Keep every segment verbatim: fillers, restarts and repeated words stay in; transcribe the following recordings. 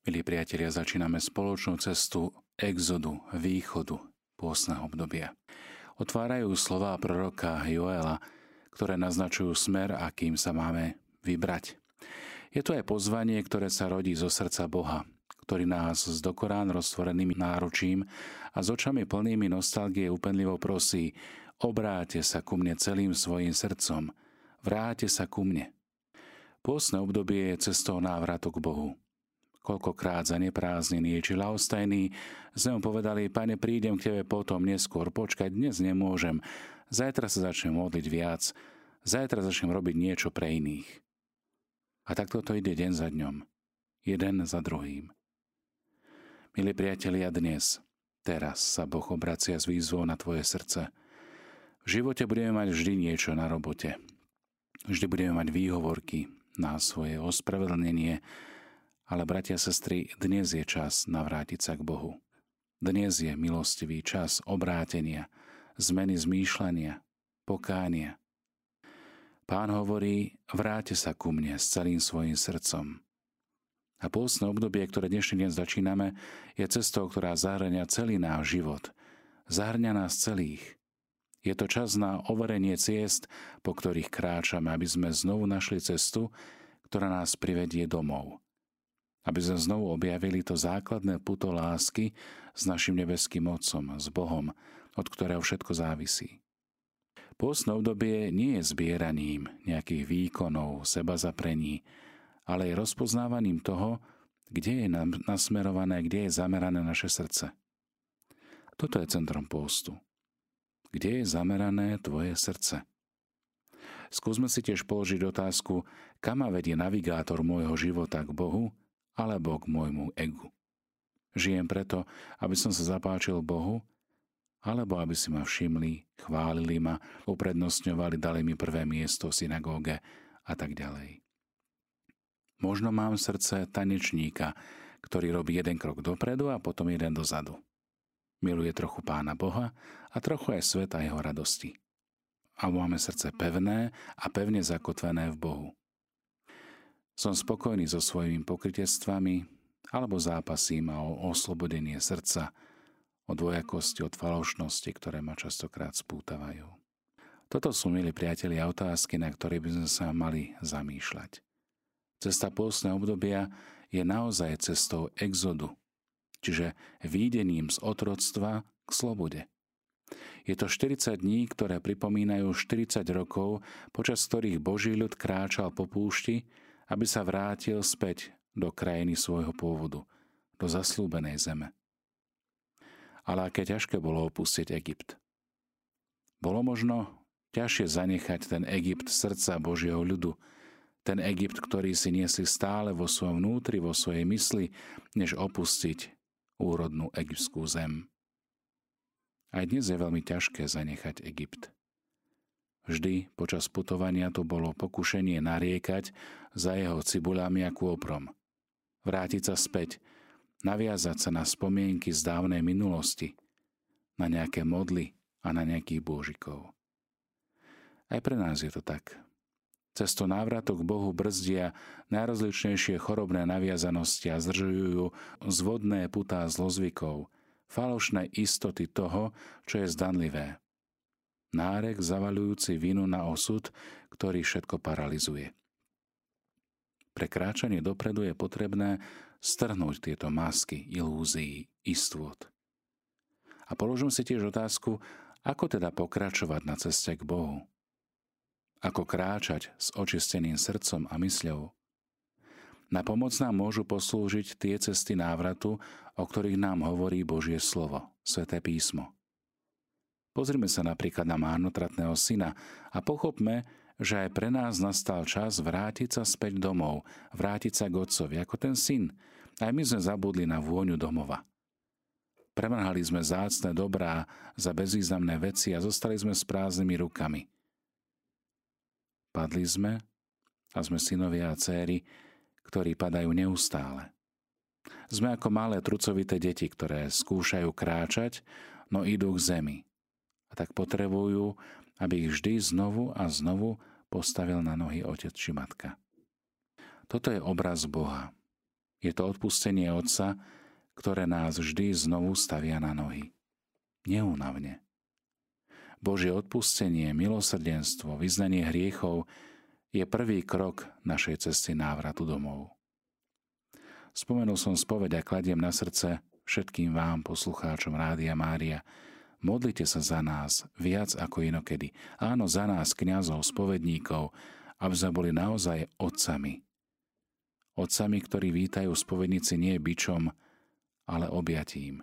Milí priatelia, začíname spoločnú cestu exodu, východu, pôstneho obdobia. Otvárajú slová proroka Joela, ktoré naznačujú smer, akým sa máme vybrať. Je to aj pozvanie, ktoré sa rodí zo srdca Boha, ktorý nás s dokorán roztvoreným náručím a s očami plnými nostalgie úpenlivo prosí: obráte sa ku mne celým svojím srdcom, vráte sa ku mne. Pôstne obdobie je cestou návratu k Bohu. Koľkokrát zanepráznený či ľahostajný sme mu povedali: Pane, prídem k tebe potom, neskôr, počkaj, dnes nemôžem, zajtra sa začnem modliť viac, zajtra začnem robiť niečo pre iných. A takto to ide deň za dňom, jeden za druhým. Milí priatelia, dnes, teraz sa Boh obracia s výzvou na tvoje srdce. V živote budeme mať vždy niečo na robote. Vždy budeme mať výhovorky na svoje ospravedlnenie. Ale bratia a sestry, dnes je čas navrátiť sa k Bohu. Dnes je milostivý čas obrátenia, zmeny zmýšľania, pokánia. Pán hovorí: vráte sa ku mne s celým svojím srdcom. A pôstne obdobie, ktoré dnešný deň začíname, je cestou, ktorá zahŕňa celý náš život. Zahŕňa nás celých. Je to čas na overenie ciest, po ktorých kráčame, aby sme znovu našli cestu, ktorá nás privedie domov. Aby sme znovu objavili to základné puto lásky s našim nebeským Otcom, s Bohom, od ktorého všetko závisí. Pôstne obdobie nie je zbieraním nejakých výkonov, sebazaprení, ale je rozpoznávaním toho, kde je nasmerované, kde je zamerané naše srdce. Toto je centrom pôstu. Kde je zamerané tvoje srdce? Skúsme si tiež položiť otázku, kam ma vedie navigátor môjho života, k Bohu alebo k môjmu egu. Žijem preto, aby som sa zapáčil Bohu, alebo aby si ma všimli, chválili ma, uprednostňovali, dali mi prvé miesto v synagóge a tak ďalej. Možno mám srdce tanečníka, ktorý robí jeden krok dopredu a potom jeden dozadu. Miluje trochu Pána Boha a trochu aj svet a jeho radosti. A máme srdce pevné a pevne zakotvené v Bohu. Som spokojný so svojimi pokrytectvami alebo zápasím o oslobodenie srdca, o dvojakosti, od falošnosti, ktoré ma častokrát spútavajú. Toto sú, milí priatelia, otázky, na ktoré by sme sa mali zamýšľať. Cesta pôstneho obdobia je naozaj cestou exodu, čiže výdením z otroctva k slobode. Je to štyridsať dní, ktoré pripomínajú štyridsať rokov, počas ktorých Boží ľud kráčal po púšti, aby sa vrátil späť do krajiny svojho pôvodu, do zasľúbenej zeme. Ale aké ťažké bolo opustiť Egypt. Bolo možno ťažšie zanechať ten Egypt srdca Božieho ľudu, ten Egypt, ktorý si niesli stále vo svojom vnútri, vo svojej mysli, než opustiť úrodnú egyptskú zem. Aj dnes je veľmi ťažké zanechať Egypt. Vždy počas putovania to bolo pokušenie nariekať za jeho cibuľami a kôprom. Vrátiť sa späť, naviazať sa na spomienky z dávnej minulosti, na nejaké modly a na nejakých bôžikov. Aj pre nás je to tak. Cestu návratu k Bohu brzdia najrozličnejšie chorobné naviazanosti a zdržujú zvodné putá zlozvykov, falošné istoty toho, čo je zdanlivé. Nárek zavaľujúci vinu na osud, ktorý všetko paralizuje. Pre kráčanie dopredu je potrebné strhnúť tieto masky, ilúzií, istôt. A položím si tiež otázku, ako teda pokračovať na ceste k Bohu? Ako kráčať s očisteným srdcom a mysľou? Na pomoc nám môžu poslúžiť tie cesty návratu, o ktorých nám hovorí Božie slovo, Sväté písmo. Pozrime sa napríklad na márnotratného syna a pochopme, že aj pre nás nastal čas vrátiť sa späť domov, vrátiť sa k otcovi, ako ten syn. Aj my sme zabudli na vôňu domova. Premrhali sme zácne dobrá za bezvýznamné veci a zostali sme s prázdnymi rukami. Padli sme a sme synovia a dcéry, ktorí padajú neustále. Sme ako malé trucovité deti, ktoré skúšajú kráčať, no idú k zemi. A tak potrebujú, aby ich vždy znovu a znovu postavil na nohy otec či matka. Toto je obraz Boha. Je to odpustenie Otca, ktoré nás vždy znovu stavia na nohy. Neúnavne. Božie odpustenie, milosrdenstvo, vyznanie hriechov je prvý krok našej cesty návratu domov. Spomenul som spoveď a kladiem na srdce všetkým vám, poslucháčom Rádia Mária. Modlite sa za nás viac ako inokedy. Áno, za nás, kňazov, spovedníkov, aby sme boli naozaj otcami. Otcami, ktorí vítajú spovednici nie bičom, ale objatím.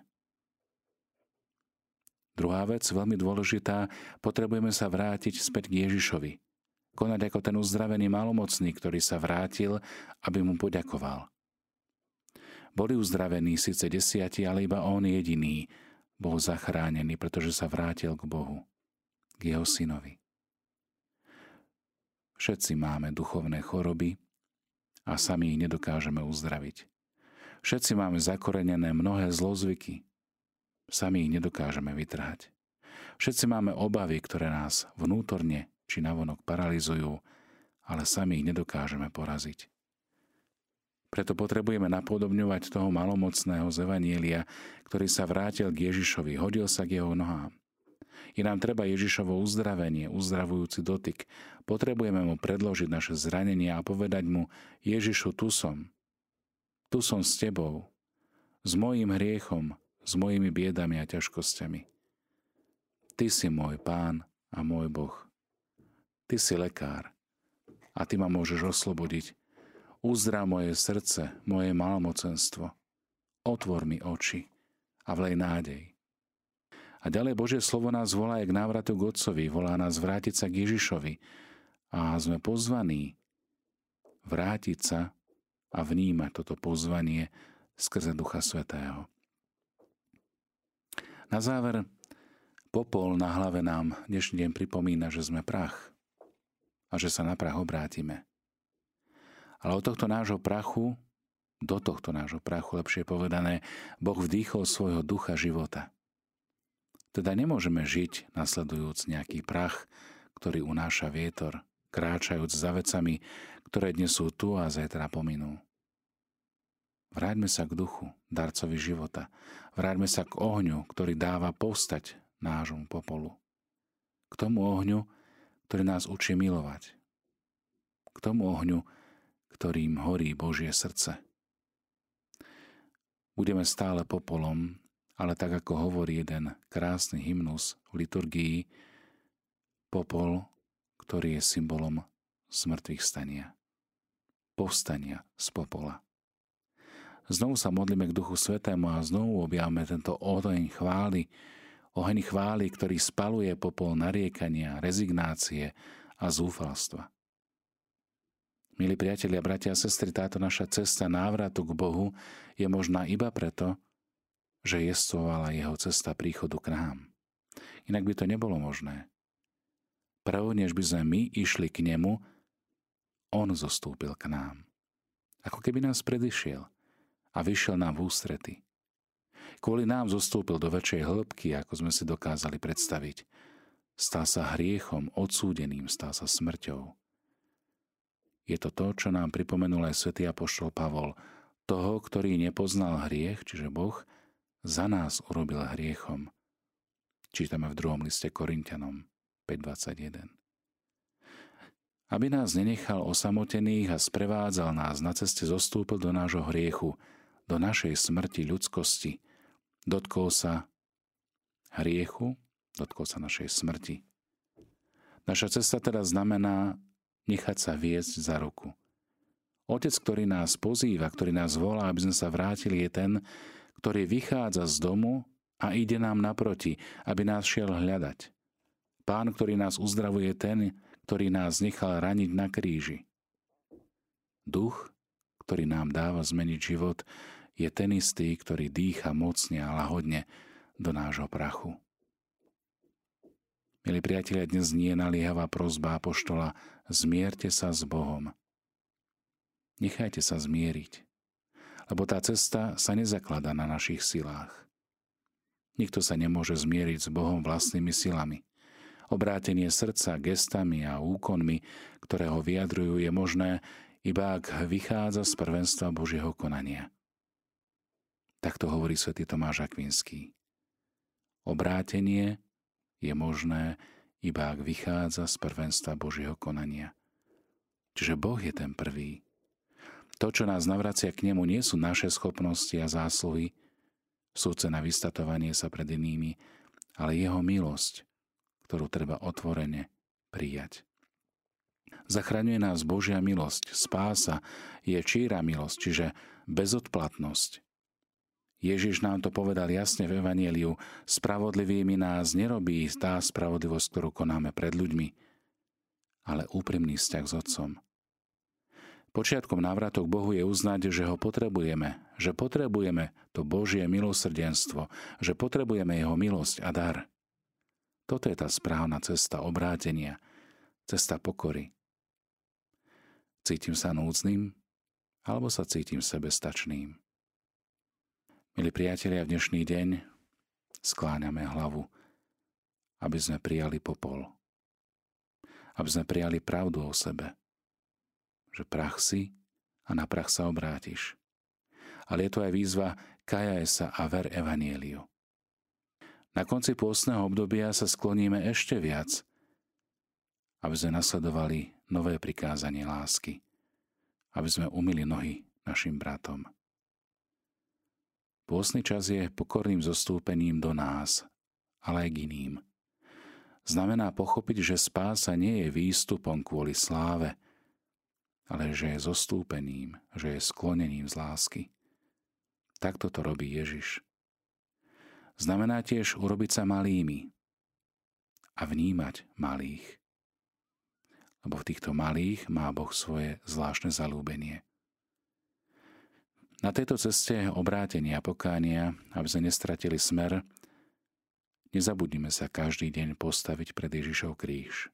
Druhá vec, veľmi dôležitá, potrebujeme sa vrátiť späť k Ježišovi. Konať ako ten uzdravený malomocný, ktorý sa vrátil, aby mu poďakoval. Boli uzdravení síce desiati, ale iba on jediný bol zachránený, pretože sa vrátil k Bohu, k jeho synovi. Všetci máme duchovné choroby a sami ich nedokážeme uzdraviť. Všetci máme zakorenené mnohé zlozvyky, sami ich nedokážeme vytrhať. Všetci máme obavy, ktoré nás vnútorne či navonok paralyzujú, ale sami ich nedokážeme poraziť. Preto potrebujeme napodobňovať toho malomocného z Evanjelia, ktorý sa vrátil k Ježišovi, hodil sa k jeho nohám. Je nám treba Ježišovo uzdravenie, uzdravujúci dotyk. Potrebujeme mu predložiť naše zranenia a povedať mu: Ježišu, tu som. Tu som s tebou, s mojím hriechom, s mojimi biedami a ťažkosťami. Ty si môj Pán a môj Boh. Ty si lekár a ty ma môžeš oslobodiť. Uzdrav moje srdce, moje malomocenstvo. Otvor mi oči a vlej nádej. A ďalej Božie slovo nás volá k návratu k Otcovi, volá nás vrátiť sa k Ježišovi. A sme pozvaní vrátiť sa a vnímať toto pozvanie skrze Ducha Svätého. Na záver, popol na hlave nám dnešný deň pripomína, že sme prach a že sa na prach obrátime. Ale od tohto nášho prachu, do tohto nášho prachu, lepšie povedané, Boh vdýchol svojho ducha života. Teda nemôžeme žiť nasledujúc nejaký prach, ktorý unáša vietor, kráčajúc za vecami, ktoré dnes sú tu a zajtra pominú. Vráťme sa k duchu, darcovi života. Vráťme sa k ohňu, ktorý dáva povstať nášmu popolu. K tomu ohňu, ktorý nás učí milovať. K tomu ohňu, ktorým horí Božie srdce. Budeme stále popolom, ale tak, ako hovorí jeden krásny hymnus v liturgii, popol, ktorý je symbolom zmrtvých stania, povstania z popola. Znovu sa modlíme k Duchu Svätému a znovu objavme tento oheň chvály, oheň chvály, ktorý spaluje popol nariekania, rezignácie a zúfalstva. Milí priatelia, bratia a sestry, táto naša cesta návratu k Bohu je možná iba preto, že jestvovala jeho cesta príchodu k nám. Inak by to nebolo možné. Prv, než by sme my išli k nemu, on zostúpil k nám. Ako keby nás predišiel a vyšiel nám v ústrety. Kvôli nám zostúpil do väčšej hĺbky, ako sme si dokázali predstaviť. Stal sa hriechom, odsúdeným, stal sa smrťou. Je to to, čo nám pripomenul aj svätý apoštol Pavol. Toho, ktorý nepoznal hriech, čiže Boh, za nás urobil hriechom. Čítame v druhom liste Korinťanom päť dvadsaťjeden. Aby nás nenechal osamotených a sprevádzal nás na ceste, zostúpil do nášho hriechu, do našej smrti ľudskosti. Dotkol sa hriechu, dotkol sa našej smrti. Naša cesta teda znamená nechať sa viesť za ruku. Otec, ktorý nás pozýva, ktorý nás volá, aby sme sa vrátili, je ten, ktorý vychádza z domu a ide nám naproti, aby nás šiel hľadať. Pán, ktorý nás uzdravuje, ten, ktorý nás nechal raniť na kríži. Duch, ktorý nám dáva zmeniť život, je ten istý, ktorý dýcha mocne a lahodne do nášho prachu. Milí priatelia, dnes nie je naliehavá prosba apoštola: zmierte sa s Bohom. Nechajte sa zmieriť, lebo tá cesta sa nezakladá na našich silách. Nikto sa nemôže zmieriť s Bohom vlastnými silami. Obrátenie srdca gestami a úkonmi, ktoré ho vyjadrujú, je možné iba ak vychádza z prvenstva Božieho konania. Tak to hovorí svätý Tomáš Akvinský. Obrátenie je možné, iba ak vychádza z prvenstva Božieho konania. Čiže Boh je ten prvý. To, čo nás navracia k nemu, nie sú naše schopnosti a zásluhy, súce na vystatovanie sa pred inými, ale jeho milosť, ktorú treba otvorene prijať. Zachraňuje nás Božia milosť, spása je číra milosť, čiže bezodplatnosť. Ježiš nám to povedal jasne v Evanjeliu, spravodlivými nás nerobí tá spravodlivosť, ktorú konáme pred ľuďmi, ale úprimný vzťah s Otcom. Počiatkom návratu k Bohu je uznať, že ho potrebujeme, že potrebujeme to Božie milosrdenstvo, že potrebujeme jeho milosť a dar. Toto je tá správna cesta obrátenia, cesta pokory. Cítim sa núdznym, alebo sa cítim sebestačným? Milí priatelia, v dnešný deň skláňame hlavu, aby sme prijali popol. Aby sme prijali pravdu o sebe. Že prach si a na prach sa obrátiš. Ale je to aj výzva kajaj sa a ver evanjeliu. Na konci pôstneho obdobia sa skloníme ešte viac, aby sme nasledovali nové prikázanie lásky, aby sme umyli nohy našim bratom. Pôstny čas je pokorným zostúpením do nás, ale aj k iným. Znamená pochopiť, že spása nie je výstupom kvôli sláve, ale že je zostúpením, že je sklonením z lásky. Takto to robí Ježiš. Znamená tiež urobiť sa malými a vnímať malých. Lebo v týchto malých má Boh svoje zvláštne zaľúbenie. Na tejto ceste obrátenia a pokánia, aby sme nestratili smer, nezabudnime sa každý deň postaviť pred Ježišov kríž.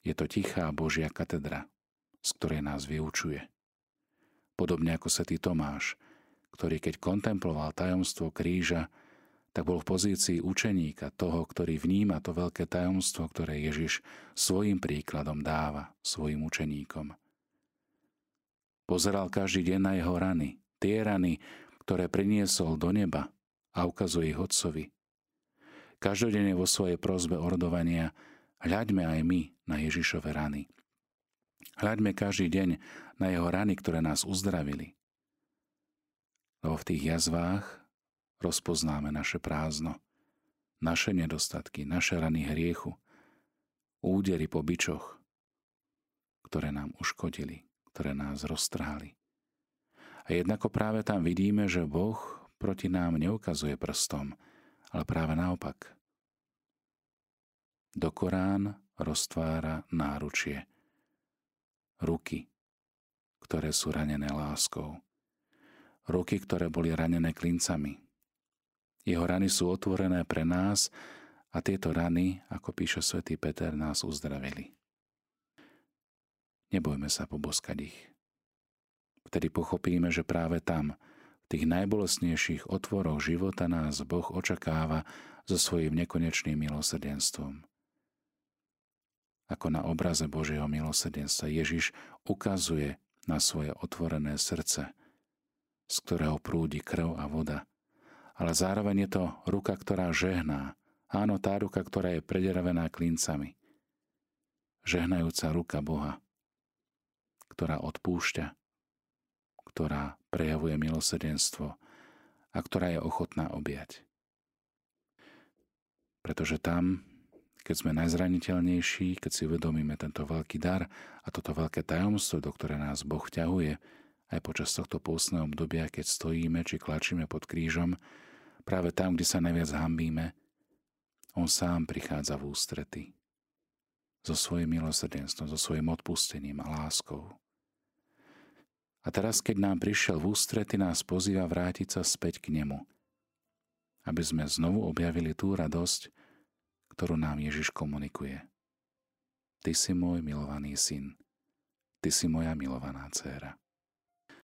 Je to tichá Božia katedra, z ktorej nás vyučuje. Podobne ako svätý Tomáš, ktorý keď kontemploval tajomstvo kríža, tak bol v pozícii učeníka, toho, ktorý vníma to veľké tajomstvo, ktoré Ježiš svojim príkladom dáva svojim učeníkom. Pozeral každý deň na jeho rany, tie rany, ktoré priniesol do neba a ukazuje ich Otcovi. Každodenne vo svojej prosbe ordovania hľaďme aj my na Ježišove rany. Hľaďme každý deň na jeho rany, ktoré nás uzdravili. Lebo v tých jazvách rozpoznáme naše prázdno, naše nedostatky, naše rany hriechu, údery po bičoch, ktoré nám uškodili, ktoré nás roztrhali. A jednako práve tam vidíme, že Boh proti nám neukazuje prstom, ale práve naopak. Dokorán roztvára náručie, ruky, ktoré sú ranené láskou, ruky, ktoré boli ranené klincami. Jeho rany sú otvorené pre nás a tieto rany, ako píše svätý Peter, nás uzdravili. Nebojme sa poboskať ich. Vtedy pochopíme, že práve tam, v tých najbolestnejších otvoroch života nás Boh očakáva so svojím nekonečným milosrdenstvom. Ako na obraze Božieho milosrdenstva Ježiš ukazuje na svoje otvorené srdce, z ktorého prúdi krv a voda, ale zároveň je to ruka, ktorá žehná. Áno, tá ruka, ktorá je prederavená klincami. Žehnajúca ruka Boha, ktorá odpúšťa, ktorá prejavuje milosrdenstvo a ktorá je ochotná objať. Pretože tam, keď sme najzraniteľnejší, keď si uvedomíme tento veľký dar a toto veľké tajomstvo, do ktoré nás Boh vťahuje, aj počas tohto pôstneho obdobia, keď stojíme či klačíme pod krížom, práve tam, kde sa najviac hanbíme, on sám prichádza v ústrety. So svojím milosrdenstvom, so svojím odpustením a láskou. A teraz, keď nám prišiel v ústrety, nás pozýva vrátiť sa späť k nemu, aby sme znovu objavili tú radosť, ktorú nám Ježiš komunikuje. Ty si môj milovaný syn, ty si moja milovaná dcéra.